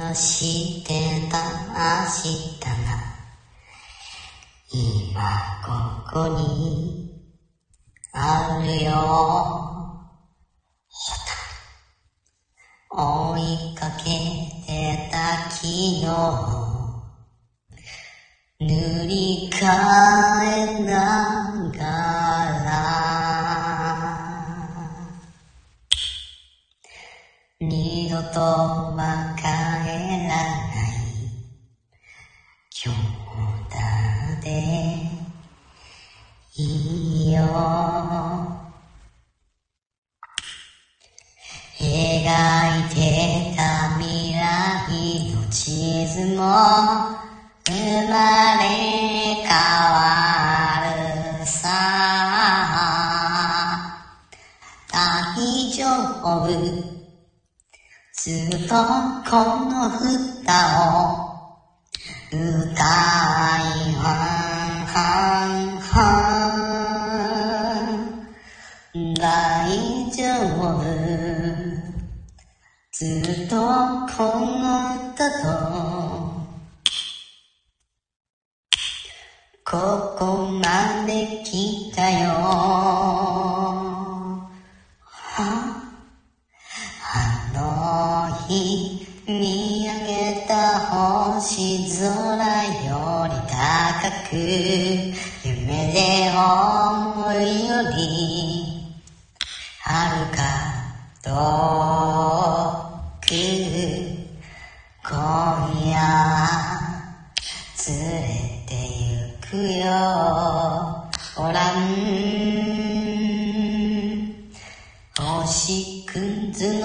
のしてた明日が今ここにあるよ。追いかけてた昨日塗り替えながら二度とは帰らない今日だっていいよ。描いてた未来の地図も生まれ変わるさ。大丈夫、ずっとこの歌を歌い大丈夫、ずっとこの歌とここまで来たよ。あの日見上げた星空より高く夢で思うより遥か遠く今夜連れ行くよほらん星屑の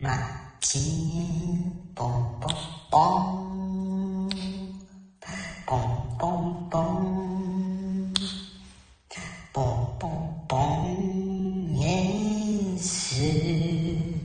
街へポンポンポンポンポンポンポンポンポンイエス